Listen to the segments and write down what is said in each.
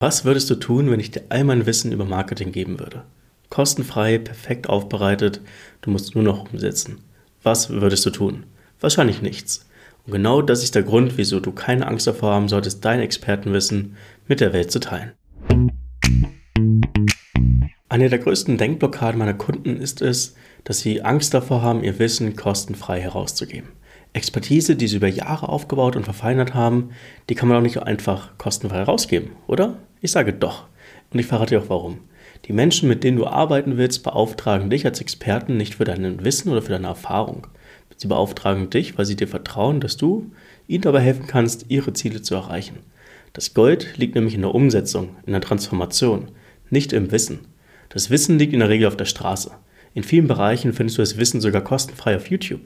Was würdest du tun, wenn ich dir all mein Wissen über Marketing geben würde? Kostenfrei, perfekt aufbereitet, du musst nur noch umsetzen. Was würdest du tun? Wahrscheinlich nichts. Und genau das ist der Grund, wieso du keine Angst davor haben solltest, dein Expertenwissen mit der Welt zu teilen. Eine der größten Denkblockaden meiner Kunden ist es, dass sie Angst davor haben, ihr Wissen kostenfrei herauszugeben. Expertise, die sie über Jahre aufgebaut und verfeinert haben, die kann man auch nicht einfach kostenfrei herausgeben, oder? Ich sage doch. Und ich verrate dir auch warum. Die Menschen, mit denen du arbeiten willst, beauftragen dich als Experten nicht für dein Wissen oder für deine Erfahrung. Sie beauftragen dich, weil sie dir vertrauen, dass du ihnen dabei helfen kannst, ihre Ziele zu erreichen. Das Gold liegt nämlich in der Umsetzung, in der Transformation, nicht im Wissen. Das Wissen liegt in der Regel auf der Straße. In vielen Bereichen findest du das Wissen sogar kostenfrei auf YouTube.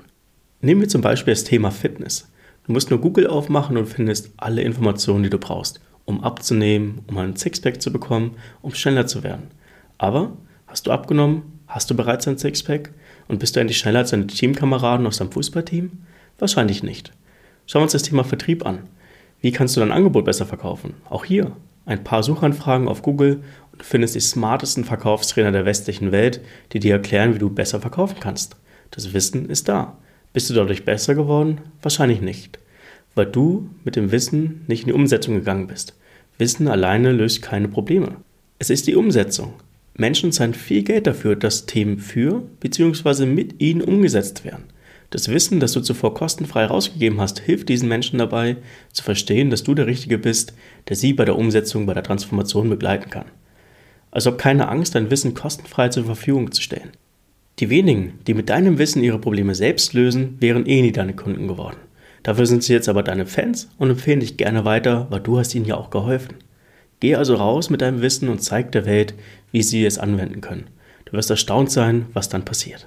Nehmen wir zum Beispiel das Thema Fitness. Du musst nur Google aufmachen und findest alle Informationen, die du brauchst, um abzunehmen, um einen Sixpack zu bekommen, um schneller zu werden. Aber hast du abgenommen? Hast du bereits ein Sixpack? Und bist du endlich schneller als deine Teamkameraden aus deinem Fußballteam? Wahrscheinlich nicht. Schauen wir uns das Thema Vertrieb an. Wie kannst du dein Angebot besser verkaufen? Auch hier ein paar Suchanfragen auf Google und du findest die smartesten Verkaufstrainer der westlichen Welt, die dir erklären, wie du besser verkaufen kannst. Das Wissen ist da. Bist du dadurch besser geworden? Wahrscheinlich nicht, weil du mit dem Wissen nicht in die Umsetzung gegangen bist. Wissen alleine löst keine Probleme. Es ist die Umsetzung. Menschen zahlen viel Geld dafür, dass Themen für bzw. mit ihnen umgesetzt werden. Das Wissen, das du zuvor kostenfrei rausgegeben hast, hilft diesen Menschen dabei, zu verstehen, dass du der Richtige bist, der sie bei der Umsetzung, bei der Transformation begleiten kann. Also hab keine Angst, dein Wissen kostenfrei zur Verfügung zu stellen. Die wenigen, die mit deinem Wissen ihre Probleme selbst lösen, wären eh nie deine Kunden geworden. Dafür sind sie jetzt aber deine Fans und empfehlen dich gerne weiter, weil du hast ihnen ja auch geholfen. Geh also raus mit deinem Wissen und zeig der Welt, wie sie es anwenden können. Du wirst erstaunt sein, was dann passiert.